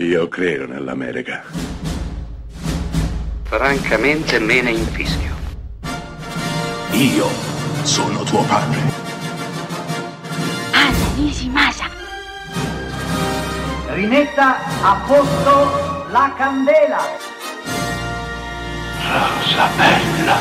Io credo nell'America. Francamente me ne infischio. Io sono tuo padre. Anna Nishimasa. Rimetta a posto la candela. Rosa bella.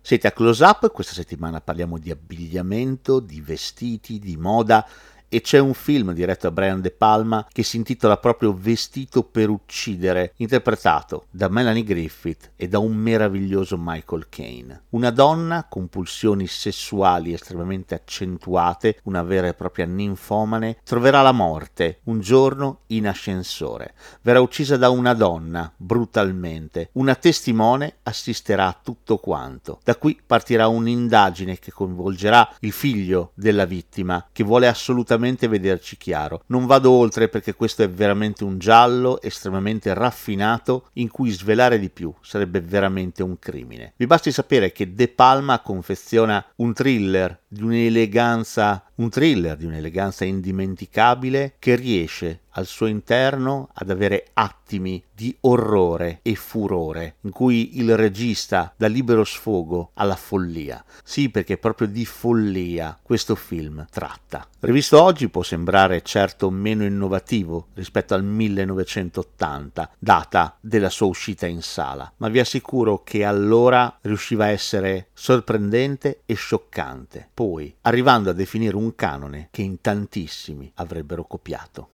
Siete a Close Up, questa settimana parliamo di abbigliamento, di vestiti, di moda e c'è un film diretto da Brian De Palma che si intitola proprio Vestito per uccidere, interpretato da Melanie Griffith e da un meraviglioso Michael Caine. Una donna con pulsioni sessuali estremamente accentuate, una vera e propria ninfomane, troverà la morte un giorno in ascensore. Verrà uccisa da una donna, brutalmente. Una testimone assisterà a tutto quanto. Da qui partirà un'indagine che coinvolgerà il figlio della vittima, che vuole assolutamente vederci chiaro. Non vado oltre perché questo è veramente un giallo estremamente raffinato in cui svelare di più sarebbe veramente un crimine. Vi basti sapere che De Palma confeziona un thriller di un'eleganza indimenticabile che riesce al suo interno ad avere attimi di orrore e furore in cui il regista dà libero sfogo alla follia. Sì, perché proprio di follia questo film tratta. Rivisto oggi può sembrare certo meno innovativo rispetto al 1980, data della sua uscita in sala, ma vi assicuro che allora riusciva a essere sorprendente e scioccante, poi arrivando a definire un canone che in tantissimi avrebbero copiato.